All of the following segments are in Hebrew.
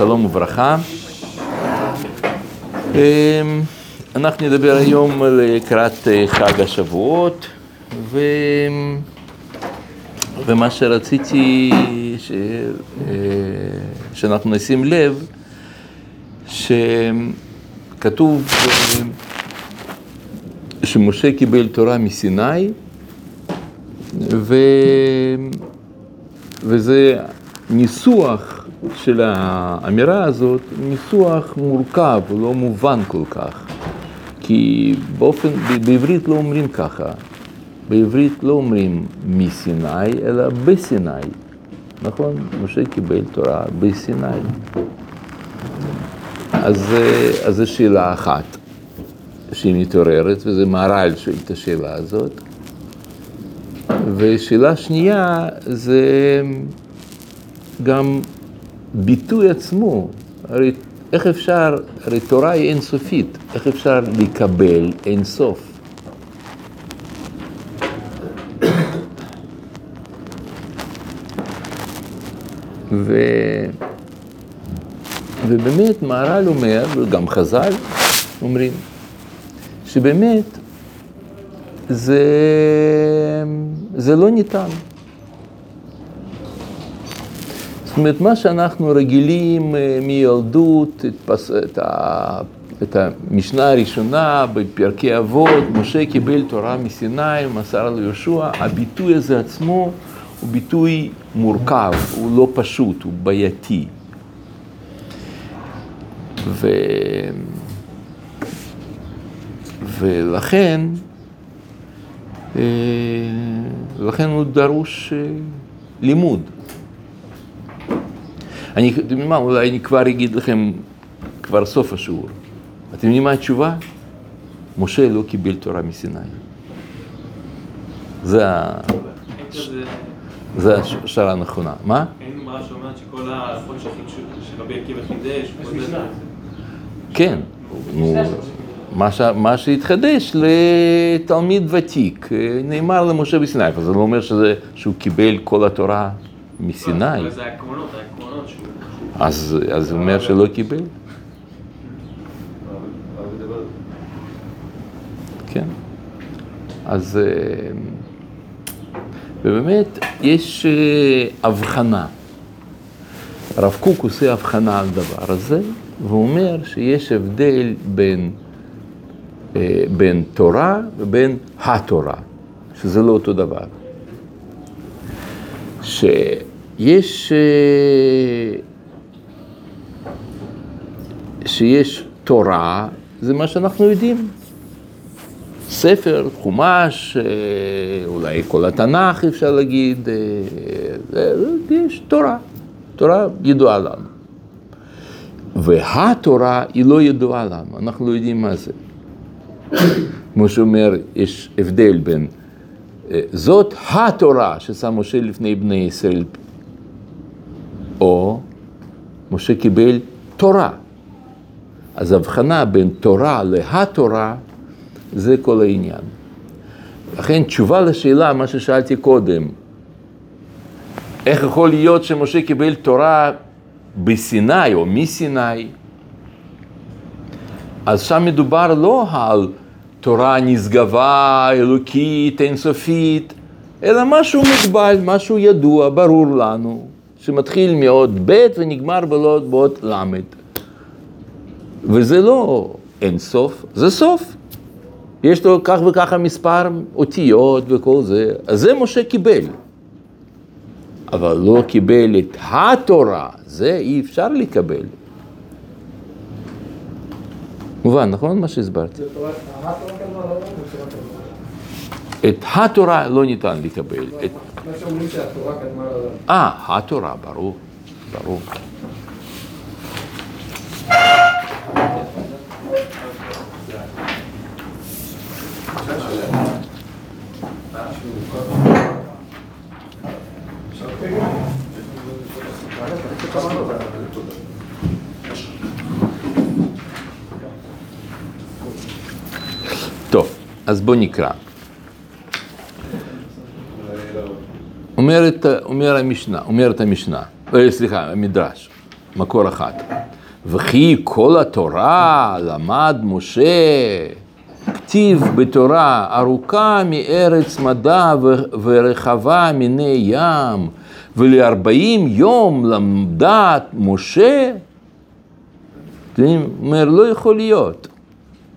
שלום וברכה. אנחנו נדבר היום לקראת חג השבועות, ומה שרציתי שאנחנו נשים לב, שכתוב שמשה קיבל תורה מסיני, וזה ניסוח של האמירה הזאת, ניסוח מורכב, לא מובן כל כך. כי בעברית לא אומרים ככה. בעברית לא אומרים מסיני, אלא בסיני. נכון? משה קיבל תורה בסיני. אז זו שאלה אחת שהיא מתעוררת, וזה מהר"ל שואל את השאלה הזאת. ושאלה שנייה זה גם ביטוי עצמו. הרי איך אפשר, הרי תורה היא אינסופית, איך אפשר לקבל אינסוף? ובאמת מהר"ל אומר, וגם חז"ל אומרים, שבאמת זה לא ניתן. זאת אומרת, מה שאנחנו רגילים מילדות, את המשנה הראשונה בפרקי אבות, משה קיבל תורה מסיני, מסר ליהושע, הביטוי הזה עצמו הוא ביטוי מורכב, הוא לא פשוט, הוא בעייתי. ולכן הוא דרוש לימוד. אני, אתם יודעים מה, אולי אני כבר אגיד לכם, כבר סוף השיעור. אתם יודעים מה התשובה? משה לא קיבל תורה מסיני. זה השאלה הנכונה. מה? אין מה שאומרת שכל ההלכות שרבי עקיבא חידש, כן. מה שהתחדש לתלמיד ותיק, נאמר למשה בסיני, אבל זה לא אומר שהוא קיבל כל התורה מסיני. זה העקרונות שהוא... אז זה אומר שלא קיבל? כן. אז... ובאמת, יש הבחנה. הרב קוק עושה הבחנה על דבר הזה, והוא אומר שיש הבדל בין תורה ובין התורה, שזה לא אותו דבר. שיש תורה, זה מה שאנחנו יודעים. ספר, חומש, אולי כל התנ"ך אפשר להגיד, יש תורה. תורה ידועה לנו. והתורה היא לא ידועה לנו, אנחנו לא יודעים מה זה. כמו שאומר, יש הבדל בין זאת התורה ששם משה לפני בני ישראל, או משה קיבל תורה. אז הבחנה בין תורה להתורה זה כל העניין. לכן תשובה לשאלה, מה ששאלתי קודם, איך יכול להיות שמשה קיבל תורה בסיני או מסיני? אז שם מדובר לא על תורה נשגבה, אלוקית, אינסופית, אלא משהו מוגבל, משהו ידוע, ברור לנו, שמתחיל מעוד ב' ונגמר בעוד למד. וזה לא אינסוף, זה סוף. יש לו כך וכך מספר אותיות וכל זה, אז זה משה קיבל. אבל לא קיבל את התורה, זה אי אפשר לקבל. מובן, נכון? מה שהסברתי. את התורה לא ניתן לקבל. מה שאומרים שהתורה קדמה לעולם. התורה, ברור, ברור. טוב, אז בוא נקרא. אומרת המשנה, סליחה, המדרש. מקור אחד. וכי כל התורה למד משה, כתיב בתורה ארוכה מארץ מדע ורחבה מיני ים, ול40 יום למדה משה, הוא אומר, לא יכול להיות.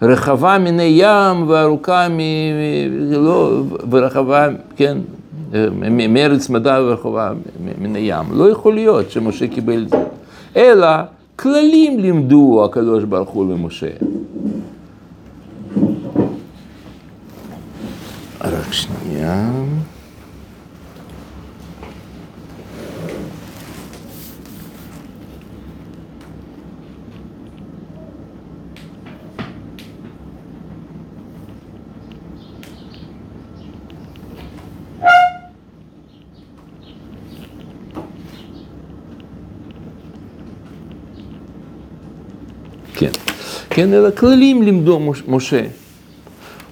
רחבה מיני ים וארוכה ורחבה, כן, מארץ מדע ורחבה מיני ים. לא יכול להיות שמשה קיבל את זה. אלא כללים לימדו הקדוש ברוך הוא למשה. רק שנייה. כן, אלא כללים לימדו משה.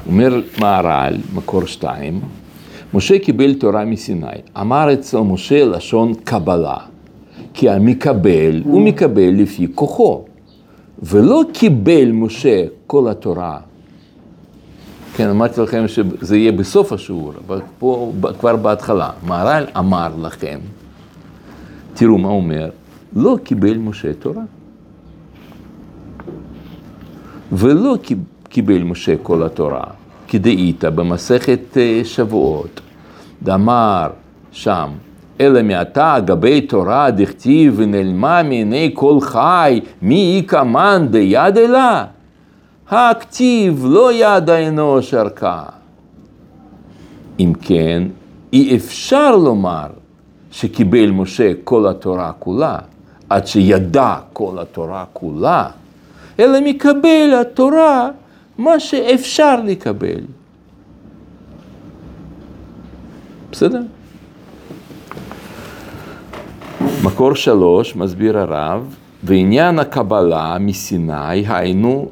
אומר מהר"ל, מקור 2, משה קיבל תורה מסיני. אמר אצל משה לשון קבלה, כי המקבל, הוא מקבל לפי כוחו. ולא קיבל משה כל התורה. כן, אמרתי לכם שזה יהיה בסוף השיעור, אבל פה כבר בהתחלה. מהר"ל אמר לכם, תראו מה אומר, לא קיבל משה תורה. ולא קיבל משה כל התורה, כדאיתא במסכת שבועות, דאמר שם, אלא מעתה גבי תורה דכתיב ונעלמה מעיני כל חי, מי איכא מן דיד אלה? הכתיב לא יד האנוש ערכה. אם כן, אי אפשר לומר שקיבל משה כל התורה כולה, עד שידע כל התורה כולה, אלא מקבל התורה מה שאפשר לקבל. בסדר? מקור 3 מסביר הרב, ועניין הקבלה מסיני היינו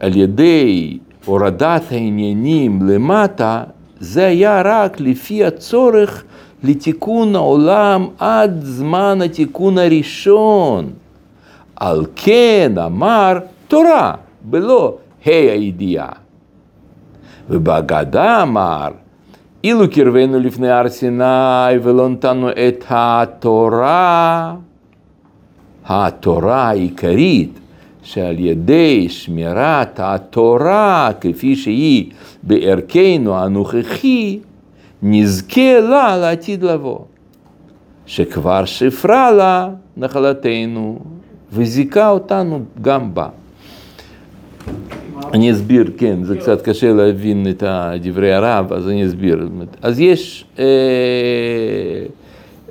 על ידי הורדת העניינים למטה, זה היה רק לפי הצורך לתיקון העולם עד זמן התיקון הראשון. על כן אמר, תורה, בלא הידיעה. ובאגדה אמר, אילו קרבנו לפני הר סיני ולא נתנו את התורה, התורה העיקרית, שעל ידי שמירת התורה כפי שהיא בערכנו הנוכחי, נזכה לה לעתיד לבוא, שכבר שפרה לה נחלתנו וזיקה אותנו גם בה. אני אסביר, כן, זה קצת קשה להבין את דברי הרב, אז אני אסביר. אז יש,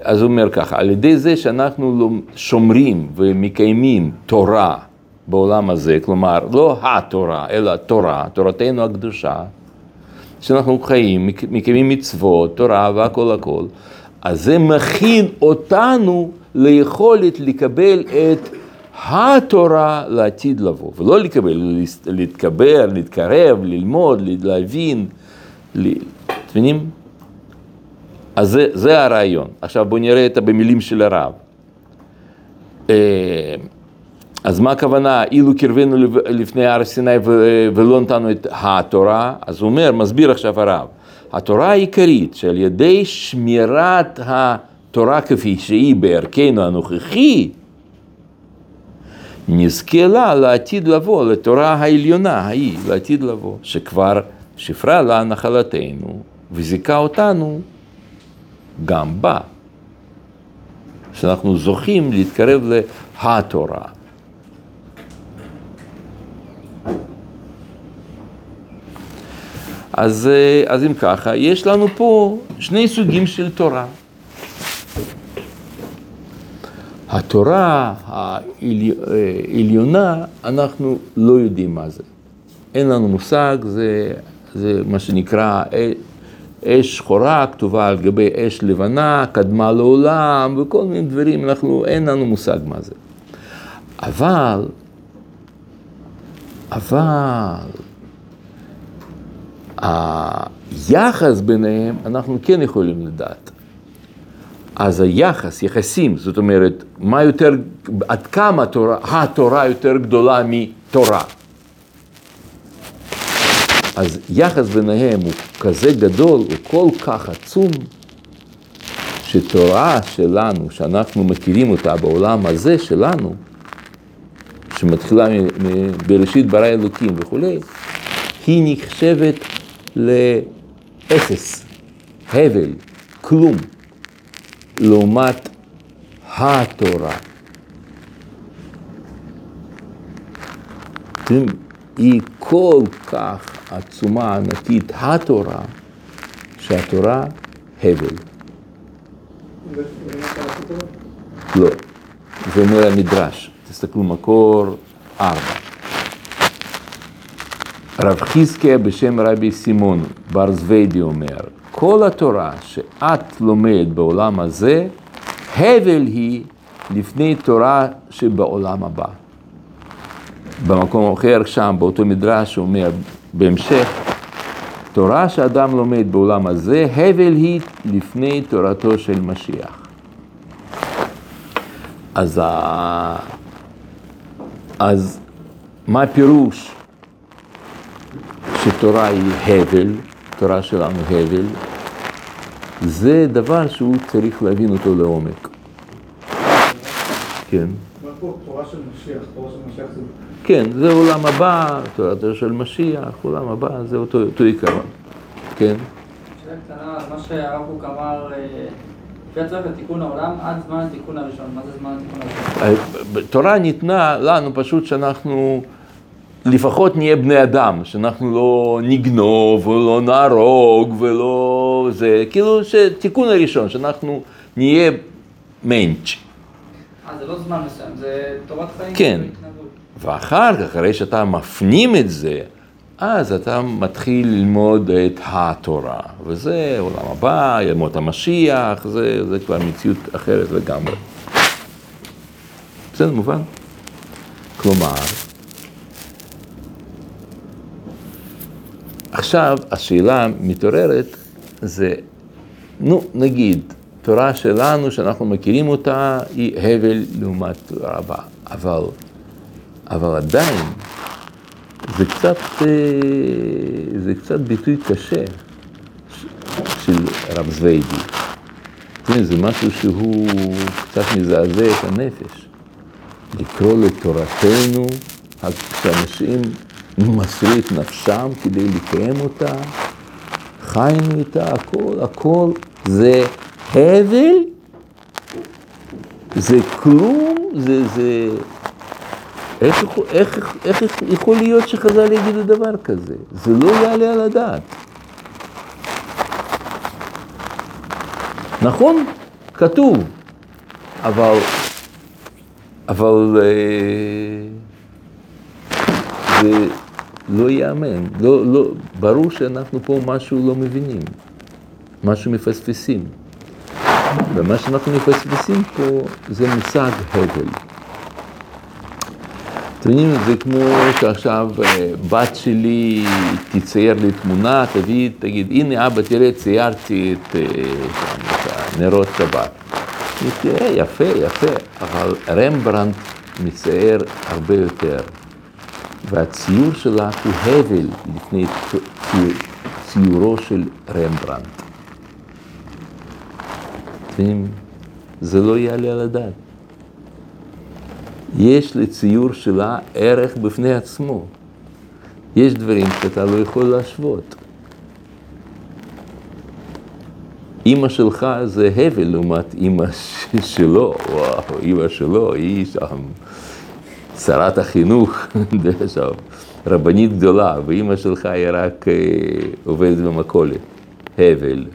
אז הוא אומר ככה, על ידי זה שאנחנו שומרים ומקיימים תורה בעולם הזה, כלומר, לא התורה, אלא תורה, תורתנו הקדושה, שאנחנו חיים, מקיימים מצוות, תורה והכל הכל, אז זה מכין אותנו ליכולת לקבל את התורה לעתיד לבוא, ולא לקבל, להתקבר, להתקרב, ללמוד, להבין, תבינים? אז זה הרעיון. עכשיו בואו נראה את במילים של הרב. אז מה הכוונה? אילו קרבנו לפני הר סיני ולא נתנו את התורה, אז הוא אומר, מסביר עכשיו הרב, התורה העיקרית שעל ידי שמירת התורה כפי שהיא בערכנו הנוכחי, נזכה לה לעתיד לבוא, לתורה העליונה ההיא, לעתיד לבוא, שכבר שפרה לה נחלתנו וזיקה אותנו גם בה. שאנחנו זוכים להתקרב להתורה. אז אם ככה, יש לנו פה שני סוגים של תורה. התורה העליונה, אנחנו לא יודעים מה זה. אין לנו מושג, זה מה שנקרא אש שחורה, כתובה על גבי אש לבנה, קדמה לעולם, וכל מיני דברים, אין לנו מושג מה זה. אבל, היחס ביניהם אנחנו כן יכולים לדעת. אז היחס, יחסים, זאת אומרת, מה יותר, עד כמה התורה יותר גדולה מתורה. אז יחס ביניהם הוא כזה גדול, הוא כל כך עצום, שתורה שלנו, שאנחנו מכירים אותה בעולם הזה שלנו, שמתחילה בראשית ברא אלוקים וכולי, היא נחשבת לאפס, הבל, כלום, לעומת התורה. היא כל כך עצומה ענקית, התורה, שהתורה הבל. לא, זה אומר המדרש. תסתכלו מקור 4. רב חזקיה בשם רבי סימון בר זווידי אומר, כל התורה שאת לומד בעולם הזה, הבל היא לפני תורה שבעולם הבא. במקום אחר שם, באותו מדרש, הוא אומר בהמשך, תורה שאדם לומד בעולם הזה, הבל היא לפני תורתו של משיח. אז מה הפירוש שתורה היא הבל, תורה שלנו הבל? זה דבר שהוא צריך להבין אותו לעומק. כן. מה פה תורה של משיח? תורה של משיח זה... כן, זה עולם הבא, תורתו של משיח, עולם הבא, זה אותו עיקרון. כן. שאלה קטנה, מה שהרב קוק אמר... לפי הצורך לתיקון העולם, עד זמן התיקון הראשון. מה זה זמן התיקון הראשון? תורה ניתנה לנו פשוט שאנחנו לפחות נהיה בני אדם, שאנחנו לא נגנוב ולא נהרוג ולא זה, כאילו שתיקון הראשון, שאנחנו נהיה מענץ'. זה לא זמן מסוים, זה תורת חיים. כן, ואחר כך, אחרי שאתה מפנים את זה, אז אתה מתחיל ללמוד את התורה, וזה עולם הבא, ימות המשיח, זה כבר מציאות אחרת לגמרי. בסדר, מובן? כלומר, עכשיו השאלה מתעוררת זה, נגיד, תורה שלנו שאנחנו מכירים אותה היא הבל לעומת תורה הבאה, אבל עדיין, זה קצת ביטוי קשה של רב זווידי. זה משהו שהוא קצת מזעזע את הנפש. לקרוא לתורתנו, כשאנשים מסרו את נפשם כדי לקיים אותה, חיינו איתה, הכל, זה הבל, זה כלום, זה... איך יכול להיות שחז"ל יגידו דבר כזה? זה לא יעלה על הדעת. נכון? כתוב. אבל זה לא יאמן. לא, ברור שאנחנו פה משהו לא מבינים. משהו מפספסים. ומה שאנחנו מפספסים פה זה מושג הבל. אתם יודעים, זה כמו שעכשיו בת שלי תצייר לי תמונה, תגיד, הנה אבא, תראה, ציירתי את נרות שבת. תראה, יפה, אבל רמברנט מצייר הרבה יותר. והציור שלך הוא הבל לפני ציורו של רמברנט. אתם יודעים, זה לא יעלה על הדעת. יש לציור שלה ערך בפני עצמו. יש דברים שאתה לא יכול להשוות. אמא שלך זה הבל לעומת אמא שלו. וואו, אמא שלו היא שם שרת החינוך, שם, רבנית גדולה, ואמא שלך היא רק עובדת במכולת. הבל.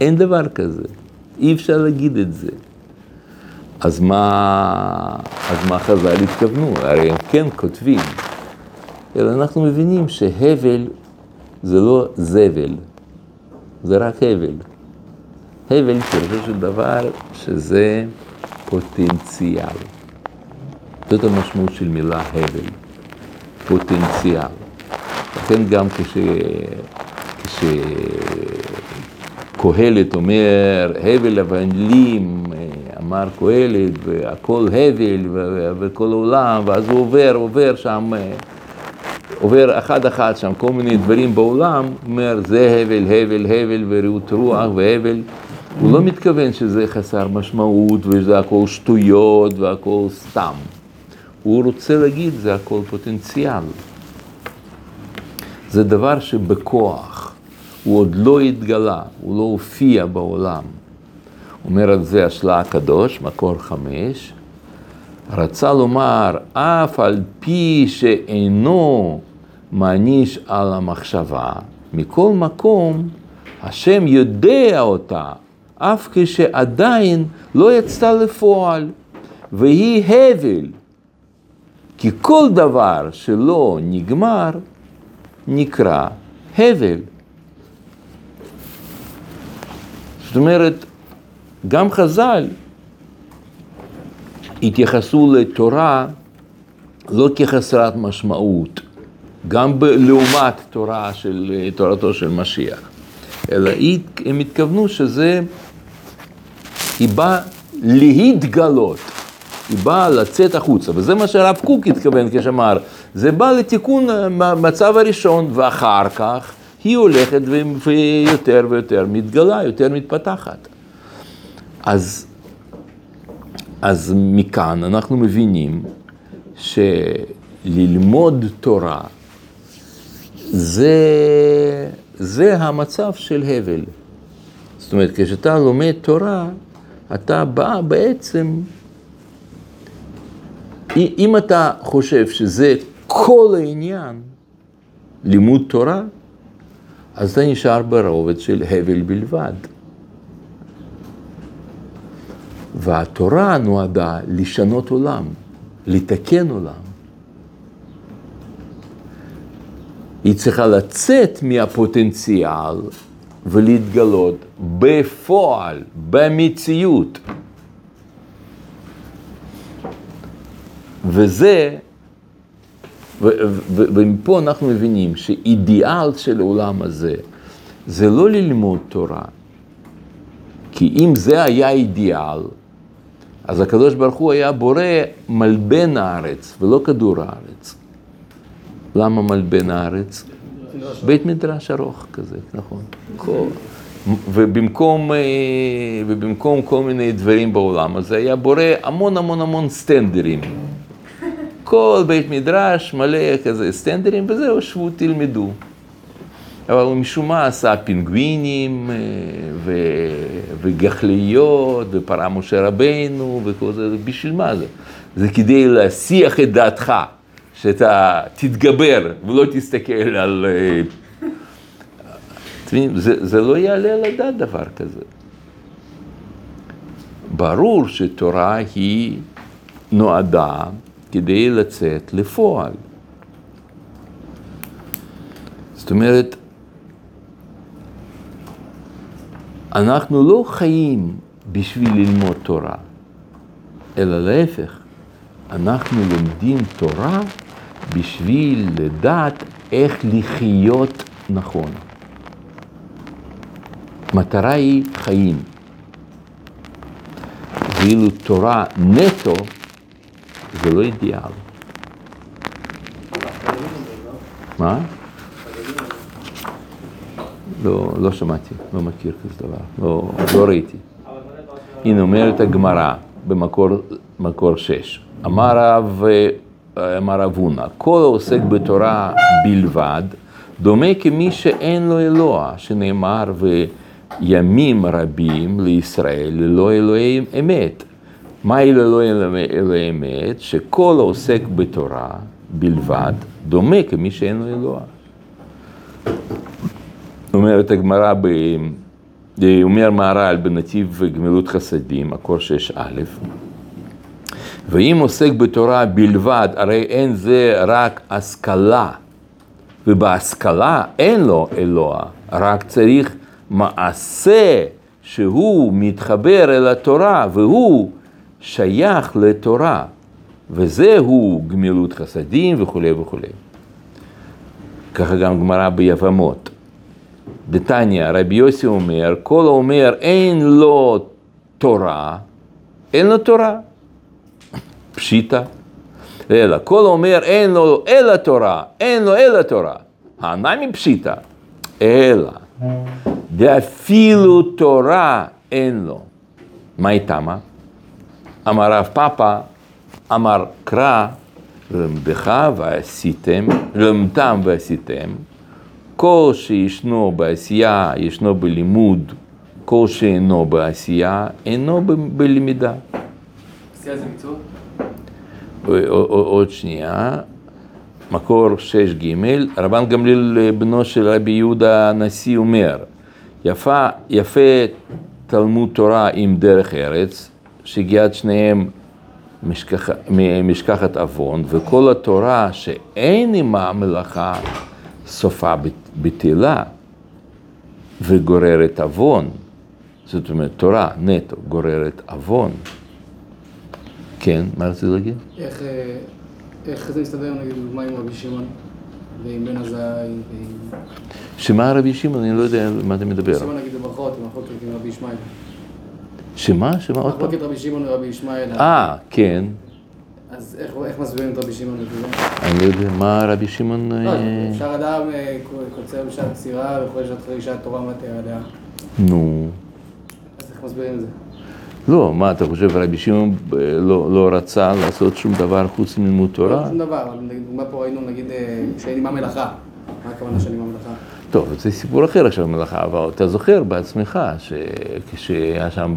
אין דבר כזה. אי אפשר להגיד את זה. אז מה חז"ל התכוונו? הרי הם כן כותבים. אלא אנחנו מבינים שהבל זה לא זבל, זה רק הבל. הבל פירושו של דבר שזה פוטנציאל. זאת המשמעות של מילה הבל, פוטנציאל. לכן גם קהלת אומר, הבל הבלים, אמר קהלת, והכל הבל וכל העולם, ואז הוא עובר שם, עובר אחד שם, כל מיני דברים בעולם, אומר זה הבל ורעות רוח והבל. הוא לא מתכוון שזה חסר משמעות וזה הכל שטויות והכל סתם. הוא רוצה להגיד זה הכל פוטנציאל. זה דבר שבכוח, הוא עוד לא התגלה, הוא לא הופיע בעולם. אומר על זה השלה הקדוש, מקור 5, רצה לומר, אף על פי שאינו מעניש על המחשבה, מכל מקום, השם יודע אותה, אף כשעדיין לא יצא לפועל, והיא הבל, כי כל דבר שלא נגמר, נקרא הבל. זאת אומרת, גם חז"ל התייחסו לתורה לא כחסרת משמעות, גם לעומת תורה של, תורתו של משיח, אלא הם התכוונו שזה, היא באה להתגלות, היא באה לצאת החוצה, וזה מה שהרב קוק התכוון כשאמר, זה בא לתיקון מצב הראשון, ואחר כך היא הולכת ויותר ויותר מתגלה, יותר מתפתחת. אז מכאן אנחנו מבינים שללמוד תורה זה המצב של הבל. זאת אומרת, כשאתה לומד תורה, אתה בא בעצם, אם אתה חושב שזה כל העניין, לימוד תורה, אז אתה נשאר ברובד של הבל בלבד. והתורה נועדה לשנות עולם, לתקן עולם. היא צריכה לצאת מהפוטנציאל ולהתגלות בפועל, במציאות. וזה, ומפה אנחנו מבינים שאידיאל של העולם הזה, זה לא ללמוד תורה. כי אם זה היה אידיאל, אז הקדוש ברוך הוא היה בורא מלבן הארץ, ולא כדור הארץ. למה מלבן הארץ? בית מדרש ארוך כזה, נכון. ובמקום כל מיני דברים בעולם, אז היה בורא המון סטנדרים. כל בית מדרש מלא כזה סטנדרים, וזהו, שבו תלמדו. אבל הוא משום מה עשה פינגווינים וגחליות ופרה משה רבנו וכל זה, בשביל מה זה? זה כדי להסיח את דעתך, שאתה תתגבר ולא תסתכל על... זה לא יעלה על הדעת דבר כזה. ברור שתורה היא נועדה כדי לצאת לפועל. זאת אומרת, אנחנו לא חיים בשביל ללמוד תורה, אלא להפך, אנחנו לומדים תורה בשביל לדעת איך לחיות נכון. מטרה היא חיים. ואילו תורה נטו זה לא אידיאל. מה? לא שמעתי, לא מכיר כזה דבר, לא ראיתי. הנה אומרת הגמרא במקור 6. אמר רב הונא, כל העוסק בתורה בלבד, דומה כמי שאין לו אלוה, שנאמר וימים רבים לישראל ללא אלוהי אמת. מה אלוהי אמת? שכל העוסק בתורה בלבד, דומה כמי שאין לו אלוה. אומרת הגמרא, אומר מהר"ל בנתיב גמילות חסדים, מקור 6א, ואם עוסק בתורה בלבד, הרי אין זה רק השכלה, ובהשכלה אין לו אלוה, רק צריך מעשה שהוא מתחבר אל התורה, והוא שייך לתורה, וזהו גמילות חסדים וכו' וכו'. ככה גם גמרא ביבמות. דתניא, רבי יוסי אומר, כל האומר אין לו תורה, אין לו תורה. פשיטא. אלא, כל האומר אין לו אלא תורה, אין לו אלא תורה. הנמי פשיטא. אלא, דאפילו תורה אין לו. מה תמה? אמר רב פאפא, אמר קרא, למדך ועשיתם, למדתם ועשיתם, כל שישנו בעשייה, ישנו בלימוד, כל שאינו בעשייה, אינו בלמידה. עשייה זה מצוות? עוד שנייה, מקור 6ג', רבן גמליאל בנו של רבי יהודה הנשיא אומר, יפה תלמוד תורה עם דרך ארץ, שגיעת שניהם משכחת עוון, וכל התורה שאין עמה מלאכה, סופה בטלה וגוררת עוון. זאת אומרת, תורה נטו גוררת עוון. כן, מה רציתי להגיד? איך זה מסתדר, נגיד, מה עם רבי שמעון ועם בן עזאי ועם... שמה רבי שמעון? אני לא יודע מה אתה מדבר. שמעון נגיד לברכות, מחלוקת עם רבי ישמעאל. שמה? מחלוקת רבי שמעון ורבי ישמעאל. כן. אז איך מסבירים את רבי שמעון לדבר? אני לא יודע, מה רבי שמעון... לא, אפשר אדם קוצר בשעת קצירה וכל שעת חרישת תורה מתאר הדעה. נו. אז איך מסבירים את זה? לא, מה אתה חושב, רבי שמעון לא רצה לעשות שום דבר חוץ מלימוד תורה? לא שום דבר, אבל מה פה ראינו, נגיד, שאין מה מלאכה. מה הכוונה שאין מה מלאכה? טוב, זה סיפור אחר עכשיו מלאכה, אבל אתה זוכר בעצמך שכשהיה שם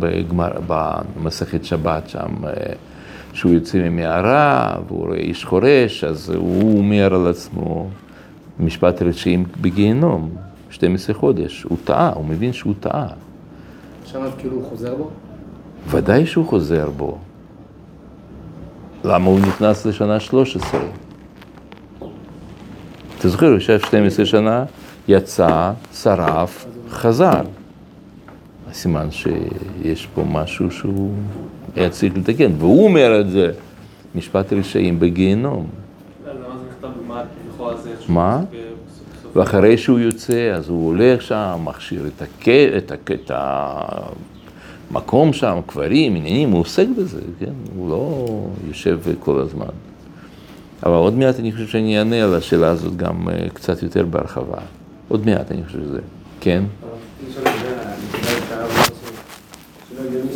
במסכת שבת שם, שהוא יוצא ממערה, והוא רואה איש חורש, אז הוא אומר על עצמו משפט רשעים בגיהנום, 12 חודש. הוא טעה, הוא מבין שהוא טעה. שם כאילו הוא חוזר בו? ודאי שהוא חוזר בו. למה הוא נכנס לשנה 13? אתה זוכר, הוא ישב 12 שנה, יצא, שרף, חזר. הסימן שיש פה משהו שהוא... היה צריך לתקן, והוא אומר את זה, משפט רשעים בגיהנום. למה זה נכתב במאמר הזה? מה? ואחרי שהוא יוצא, אז הוא הולך שם, מכשיר את המקום שם, קברים, עניינים, הוא עוסק בזה, כן? הוא לא יושב כל הזמן. אבל עוד מעט אני חושב שאני אענה על השאלה הזאת גם קצת יותר בהרחבה. עוד מעט אני חושב שזה, כן?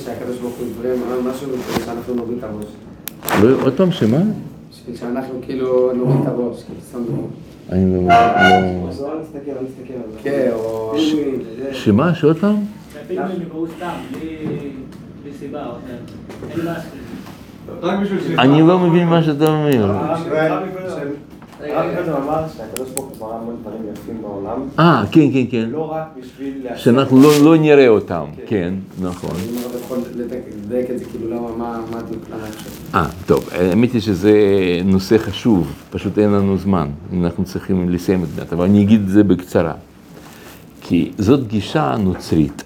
שהקדוש ברוך הוא יברא משהו שאנחנו נוריד את הראש. עוד פעם שמה? שאנחנו כאילו נוריד את הראש, כאילו סמנו. אני לא... לא נסתכל, לא נסתכל על זה. כן, או... שמה? שעוד פעם? שהפעמים הם נבראו סתם, בלי סיבה או יותר. אין מה שכן. רק בשביל סיבה. אני לא מבין מה שאתה אומר. הרב קודם אמר שהקדוש ברוך הוא ברא המון דברים יפים בעולם. כן. לא רק בשביל... שאנחנו לא נראה אותם. כן, נכון. אני לא יכול לדייק את זה, כאילו למה, מה תקלן עכשיו? טוב, האמת היא שזה נושא חשוב, פשוט אין לנו זמן. אנחנו צריכים לסיים את זה, אבל אני אגיד את זה בקצרה. כי זאת גישה נוצרית.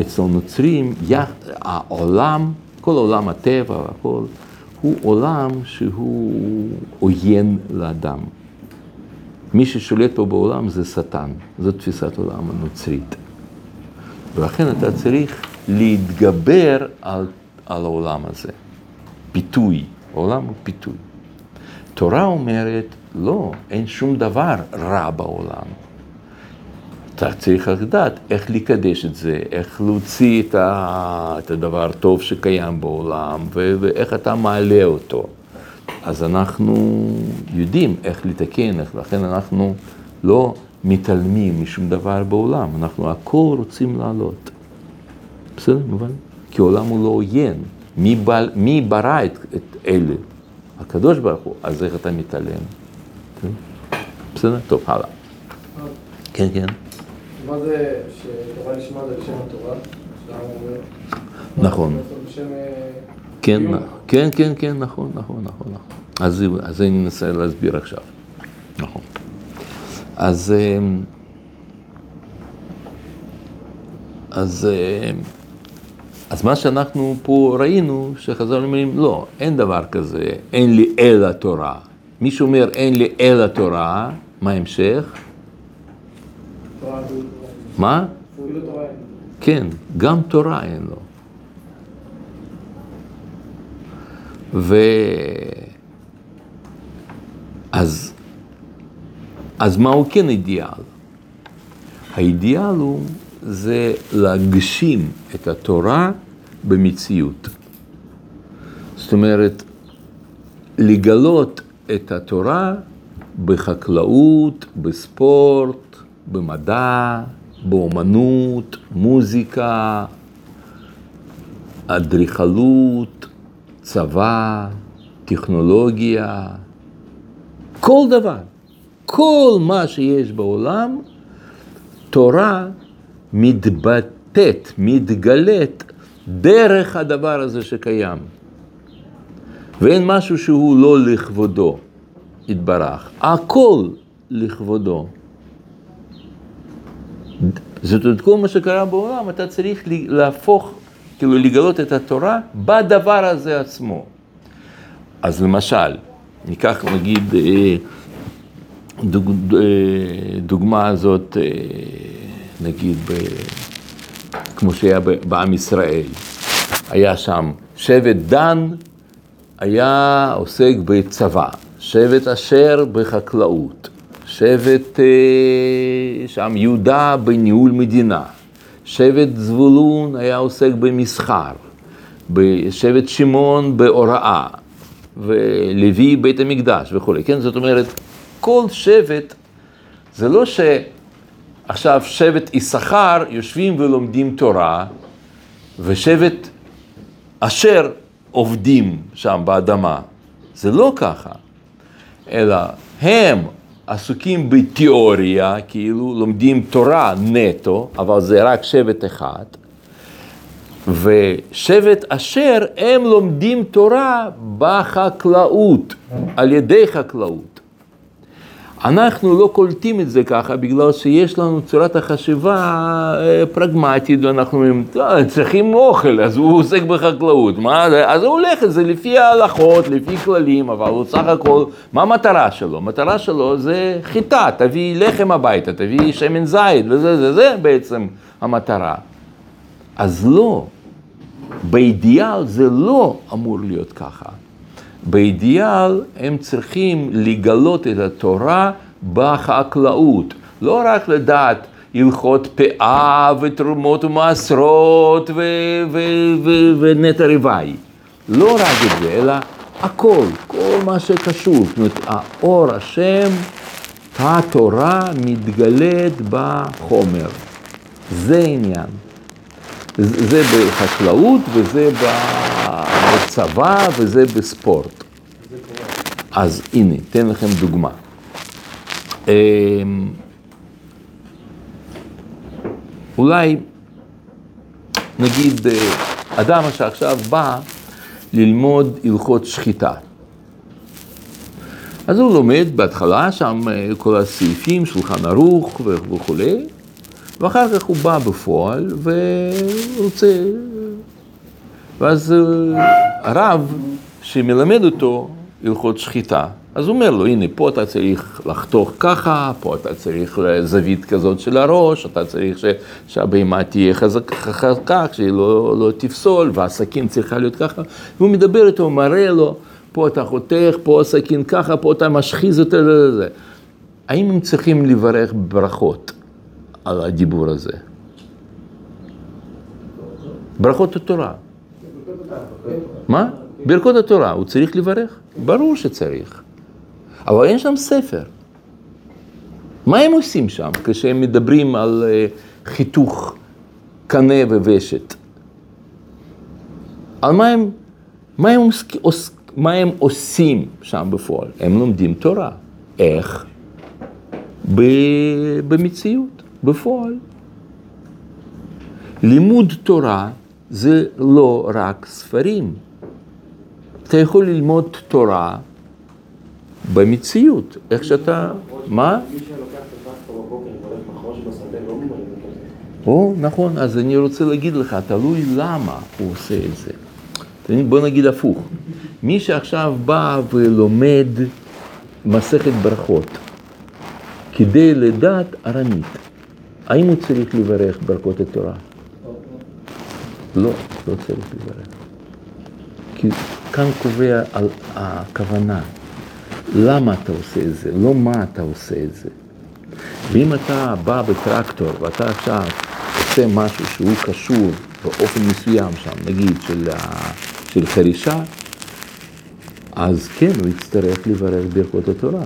אצל נוצרים, העולם, כל עולם הטבע, הכל, הוא עולם שהוא עוין לאדם. מי ששולט פה בעולם זה שטן, זו תפיסת עולם הנוצרית. ולכן אתה צריך להתגבר על העולם הזה. פיתוי, העולם הוא פיתוי. תורה אומרת, לא, אין שום דבר רע בעולם. אתה צריך לדעת איך לקדש את זה, איך להוציא את הדבר הטוב שקיים בעולם, ואיך אתה מעלה אותו. אז אנחנו יודעים איך לתקן, לכן אנחנו לא מתעלמים משום דבר בעולם, אנחנו הכל רוצים לעלות. בסדר, מובן? כי העולם הוא לא עוין. מי ברא את אלה? הקדוש ברוך הוא, אז איך אתה מתעלם? בסדר? טוב, הלאה. כן. מה זה שתורה לשמה זה בשם התורה? נכון. כן, נכון. אז אני אנסה להסביר עכשיו. נכון. אז מה שאנחנו פה ראינו, שחז"ל אומרים, לא, אין דבר כזה, אין לי אלא תורה. מי שאומר אין לי אלא תורה, מה המשך? מה? אפילו תורה אין לו. כן, גם תורה אין לו. אז מה הוא כן אידיאל? האידיאל הוא זה להגשים את התורה במציאות. זאת אומרת, לגלות את התורה בחקלאות, בספורט, במדע, באומנות, מוזיקה, אדריכלות, צבא, טכנולוגיה, כל דבר. כל מה שיש בעולם, תורה מתבטאת, מתגלית דרך הדבר הזה שקיים. ואין משהו שהוא לא לכבודו, התברך. הכל לכבודו. זאת אומרת, כל מה שקרה בעולם, אתה צריך להפוך, כאילו לגלות את התורה בדבר הזה עצמו. אז למשל, ניקח נגיד דוגמה הזאת, נגיד, כמו שהיה בעם ישראל, היה שם שבט דן, היה עוסק בצבא, שבט אשר בחקלאות, שבט שם יהודה בניהול מדינה, שבט זבולון היה עוסק במסחר, שבט שמעון בהוראה, ולוי בית המקדש וכו'. כן, זאת אומרת, כל שבט, זה לא שעכשיו שבט יששכר יושבים ולומדים תורה, ושבט אשר עובדים שם באדמה. זה לא ככה, אלא הם עסוקים בתיאוריה, כאילו לומדים תורה נטו, אבל זה רק שבט אחד, ושבט אשר הם לומדים תורה בחקלאות, על ידי חקלאות. אנחנו לא קולטים את זה ככה, בגלל שיש לנו צורת החשיבה פרגמטית, ואנחנו צריכים אוכל, אז הוא עוסק בחקלאות. מה זה? אז הוא הולך את זה לפי ההלכות, לפי כללים, אבל הוא סך הכל, מה המטרה שלו? המטרה שלו זה חיטה, תביא לחם הביתה, תביא שמן זית, וזה, זה, זה בעצם המטרה. אז לא, באידיאל זה לא אמור להיות ככה. באידיאל הם צריכים לגלות את התורה בחקלאות. לא רק לדעת הלכות פאה ותרומות ומעשרות ונטע רווי. לא רק את זה, אלא הכל, כל מה שקשור. זאת אומרת, האור השם, התורה מתגלית בחומר. זה עניין. זה בחקלאות וזה בצבא וזה בספורט. אז הנה, אתן לכם דוגמה. אולי נגיד אדם שעכשיו בא ללמוד הלכות שחיטה. אז הוא לומד בהתחלה שם כל הסעיפים, שולחן ערוך וכו'. ואחר כך הוא בא בפועל ורוצה, ואז הרב שמלמד אותו הלכות שחיטה, אז הוא אומר לו, הנה פה אתה צריך לחתוך ככה, פה אתה צריך זווית כזאת של הראש, אתה צריך שהבהמה תהיה חזקה, שהיא לא תפסול, והסכין צריכה להיות ככה. והוא מדבר איתו, מראה לו, פה אתה חותך, פה הסכין ככה, פה אתה משחיז יותר לזה. האם הם צריכים לברך ברכות? על הדיבור הזה. ברכות התורה. מה? ברכות התורה. הוא צריך לברך? ברור שצריך. אבל אין שם ספר. מה הם עושים שם כשהם מדברים על חיתוך קנה וושת? על מה הם עושים שם בפועל? הם לומדים תורה. איך? במציאות. בפועל. לימוד תורה זה לא רק ספרים. אתה יכול ללמוד תורה במציאות. איך שאתה... מה? מי שלוקח את הפסטה בבוקר, הולך מחרוש בשדה, לא אומרים את זה. או, נכון. אז אני רוצה להגיד לך, תלוי למה הוא עושה את זה. בוא נגיד הפוך. מי שעכשיו בא ולומד מסכת ברכות, כדי לדעת ארמית. האם הוא צריך לברך ברכות התורה? לא, לא צריך לברך. כי כאן קובע על הכוונה. למה אתה עושה את זה? לא מה אתה עושה את זה. ואם אתה בא בטרקטור ואתה עכשיו עושה משהו שהוא קשור באופן מסוים שם, נגיד של חרישה, אז כן, הוא יצטרך לברך ברכות התורה.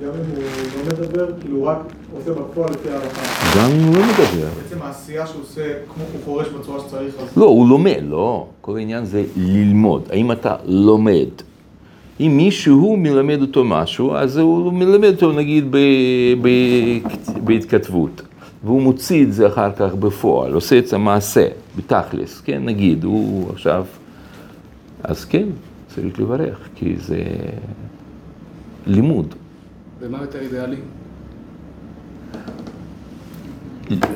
גם אם הוא לא מדבר, כאילו הוא רק עושה בפועל לפי ההלכה. גם אם הוא לא מדבר. בעצם העשייה שהוא עושה, כמו הוא חורש בצורה שצריך. לא, הוא לומד, לא. כל העניין זה ללמוד. האם אתה לומד? אם מישהו מלמד אותו משהו, אז הוא מלמד אותו, נגיד, בהתכתבות. והוא מוציא את זה אחר כך בפועל, עושה את המעשה, בתכלס, כן, נגיד, הוא עכשיו... אז כן, צריך לברך, כי זה לימוד. ומה יותר אידיאלי?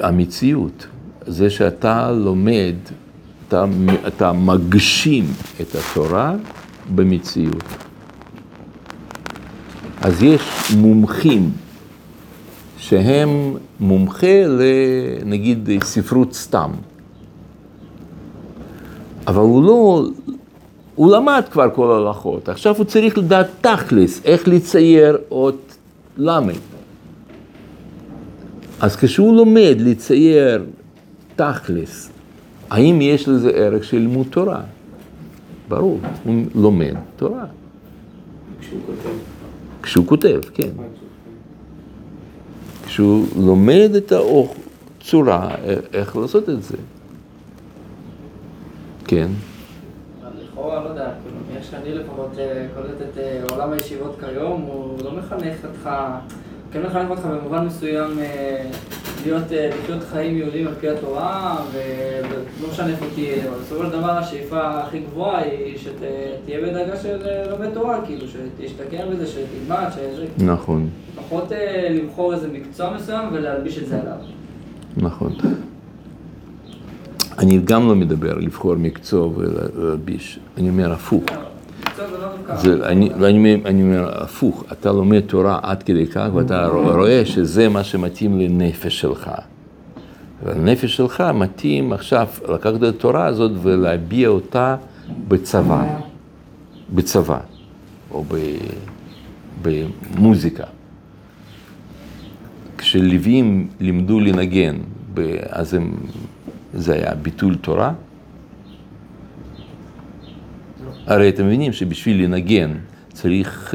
המציאות. זה שאתה לומד, אתה מגשים את התורה במציאות. אז יש מומחים שהם מומחה לנגיד ספרות סתם. אבל הוא למד כבר כל ההלכות. עכשיו הוא צריך לדעת תכלס, איך לצייר אות למד. אז כשהוא לומד לצייר תכלס, האם יש לזה ערך של לימוד תורה? ברור, הוא לומד תורה. כשהוא כותב. כשהוא כותב, כן. כשהוא לומד את הצורה, איך לעשות את זה. כן. לכאורה, לא יודע, כאילו, יש שאני לפחות קולט את עולם הישיבות כיום, הוא לא מחנך אותך, כן מחנך אותך במובן מסוים לחיות חיים יהודים על פי התורה, ולא משנה איפה תהיה, אבל בסופו של דבר השאיפה הכי גבוהה היא שתהיה בדרגה של לומד תורה, כאילו, שתשתכר בזה, שתלמד, נכון. לפחות לבחור איזה מקצוע מסוים ולהלביש את זה עליו. נכון. אני גם לא מדבר לבחור מקצוע ולהלביש, אני אומר הפוך. אני אומר הפוך, אתה לומד תורה עד כדי כך ואתה רואה שזה מה שמתאים לנפש שלך. והנפש שלך מתאים עכשיו לקחת את התורה הזאת ולהביע אותה בצבא. בצבא או במוזיקה. כשלווים לימדו לנגן, אז זה היה ביטול תורה. הרי אתם מבינים שבשביל לנגן צריך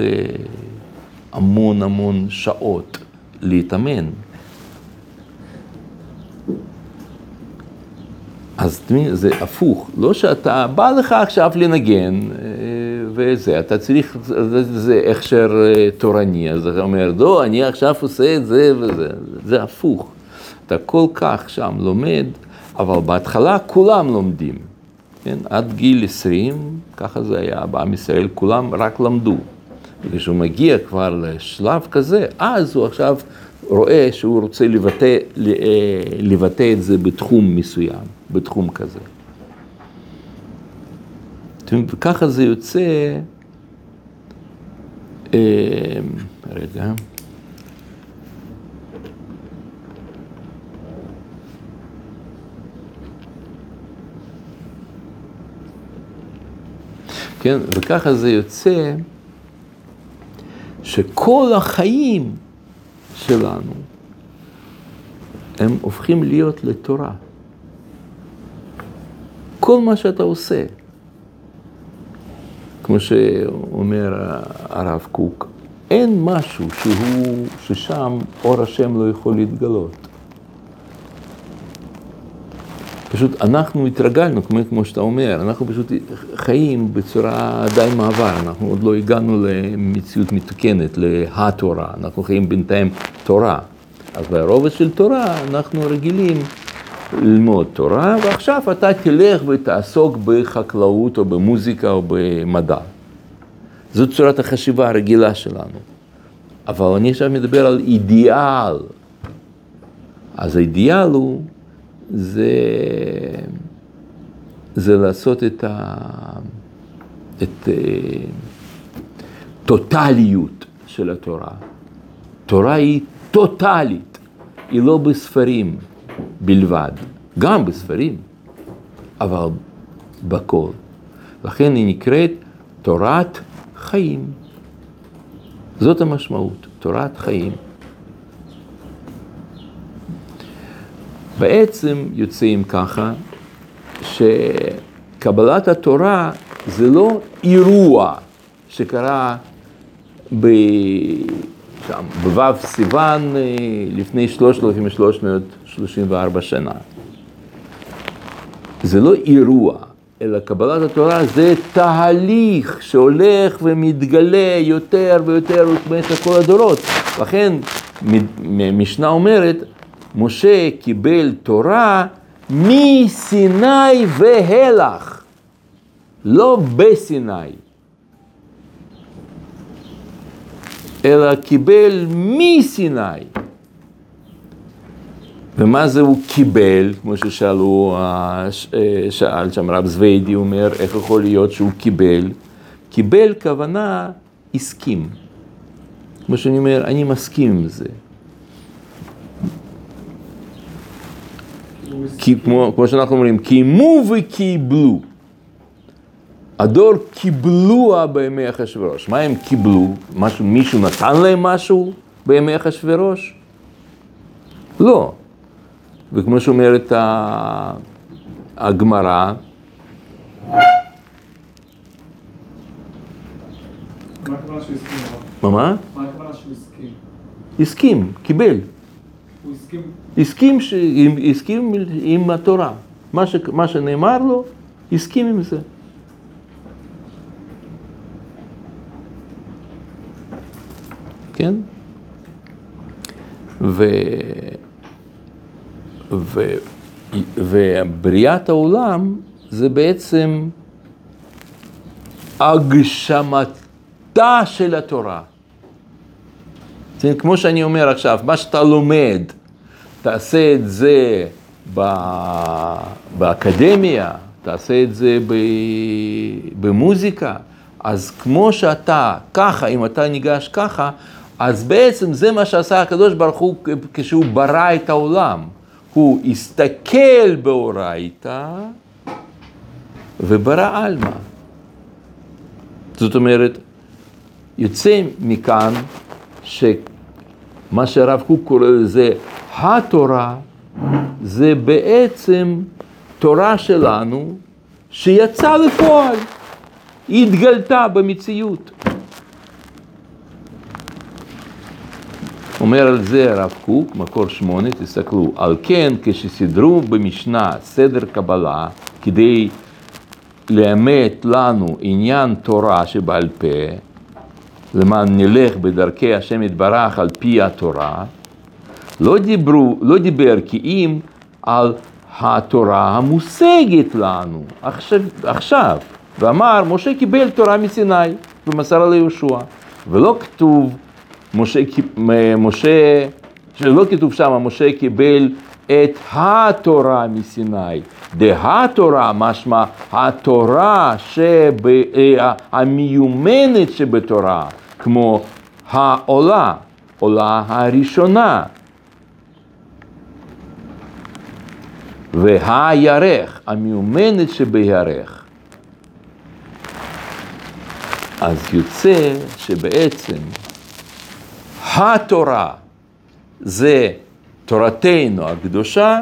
המון המון שעות להתאמן. אז זה הפוך, לא שאתה בא לך עכשיו לנגן וזה, אתה צריך, זה הכשר תורני, אז אתה אומר, לא, אני עכשיו עושה את זה וזה, זה הפוך. אתה כל כך שם לומד, אבל בהתחלה כולם לומדים. כן? עד גיל 20, ככה זה היה, בעם ישראל כולם רק למדו. כשהוא מגיע כבר לשלב כזה, אז הוא עכשיו רואה שהוא רוצה לבטא את זה בתחום מסוים, בתחום כזה. וככה זה יוצא, רגע. כן, וככה זה יוצא שכל החיים שלנו הם הופכים להיות לתורה. כל מה שאתה עושה, כמו שאומר הרב קוק, אין משהו ששם אור השם לא יכול להתגלות. פשוט אנחנו התרגלנו, כמו שאתה אומר, אנחנו פשוט חיים בצורה די מעבר, אנחנו עוד לא הגענו למציאות מתוקנת, להתורה, אנחנו חיים בינתיים תורה. אז ברובד של תורה אנחנו רגילים ללמוד תורה, ועכשיו אתה תלך ותעסוק בחקלאות או במוזיקה או במדע. זו צורת החשיבה הרגילה שלנו. אבל אני עכשיו מדבר על אידיאל. אז האידיאל הוא זה לעשות את טוטליות של התורה. תורה היא טוטלית. היא לא בספרים בלבד, גם בספרים, אבל בכל. לכן היא נקראת תורת חיים. זאת המשמעות, תורת חיים. בעצם יוצאים ככה, שקבלת התורה זה לא אירוע שקרה בו' סיוון לפני 3,334 שנה. זה לא אירוע, אלא קבלת התורה זה תהליך שהולך ומתגלה יותר ויותר במשך כל הדורות. לכן משנה אומרת, משה קיבל תורה מסיני והלך, לא בסיני, אלא קיבל מסיני. ומה זה הוא קיבל? כמו ששאלו, שאל שם רב זווידי, אומר, איך יכול להיות שהוא קיבל? קיבל כוונה הסכים. כמו שאני אומר, אני מסכים עם זה. כי, כמו שאנחנו אומרים, קיימו וקיבלו. הדור קיבלוה בימי אחשוורוש. מה הם קיבלו? מישהו נתן להם משהו בימי אחשוורוש? לא. וכמו שאומרת הגמרא, מה הכוונה שהוא הסכים? מה? מה הכוונה שהוא הסכים? הסכים, קיבל. הוא הסכים? הסכים עם התורה. מה שנאמר לו, הסכים עם זה. כן? ובריאת העולם זה בעצם הגשמתה של התורה. זה כמו שאני אומר עכשיו, מה שאתה לומד, תעשה את זה באקדמיה, תעשה את זה במוזיקה. אז כמו שאתה ככה, אם אתה ניגש ככה, אז בעצם זה מה שעשה הקדוש ברוך הוא כשהוא ברא את העולם. הוא הסתכל באורייתא וברא עלמא. זאת אומרת, יוצא מכאן שמה שהרב קוק קורא לזה התורה, זה בעצם תורה שלנו שיצאה לפועל, היא התגלתה במציאות. אומר על זה הרב קוק, מקור 8, תסתכלו, על כן כשסדרו במשנה סדר קבלה כדי לאמת לנו עניין תורה שבעל פה, למען נלך בדרכי השם יתברך על פי התורה, לא דיבר כי אם על התורה המושגת לנו עכשיו. ואמר, משה קיבל תורה מסיני ומסרה ליהושע, ולא כתוב משה, שלא כתוב שם, משה קיבל את התורה מסיני. התורה, משמע, התורה המיומנת שבתורה, כמו העולה, עולה הראשונה. והירך, המיומנת שבירך. אז יוצא שבעצם התורה זה תורתנו הקדושה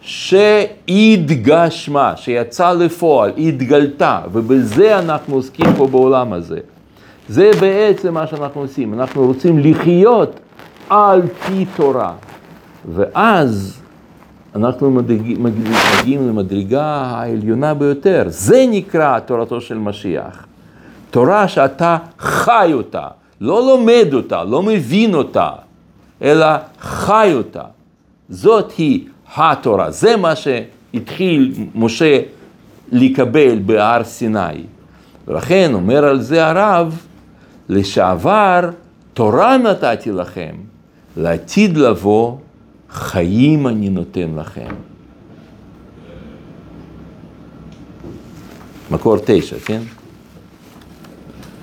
שהתגשמה, שיצאה לפועל, התגלתה, ובזה אנחנו עוסקים פה בעולם הזה. זה בעצם מה שאנחנו עושים, אנחנו רוצים לחיות על פי תורה. ואז אנחנו מגיעים למדרגה העליונה ביותר, זה נקרא תורתו של משיח. תורה שאתה חי אותה. לא לומד אותה, לא מבין אותה, אלא חי אותה. זאת היא התורה. זה מה שהתחיל משה לקבל בהר סיני. ולכן אומר על זה הרב, לשעבר תורה נתתי לכם, לעתיד לבוא חיים אני נותן לכם. מקור 9, כן?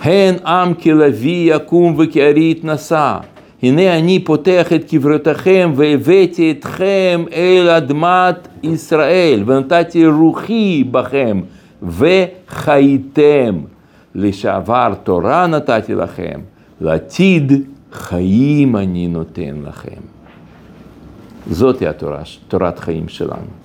הן עם כלוי יקום וכארי יתנסה, הנה אני פותח את קברותיכם והבאתי אתכם אל אדמת ישראל ונתתי רוחי בכם וחייתם. לשעבר תורה נתתי לכם, לעתיד חיים אני נותן לכם. זאת התורה, תורת חיים שלנו.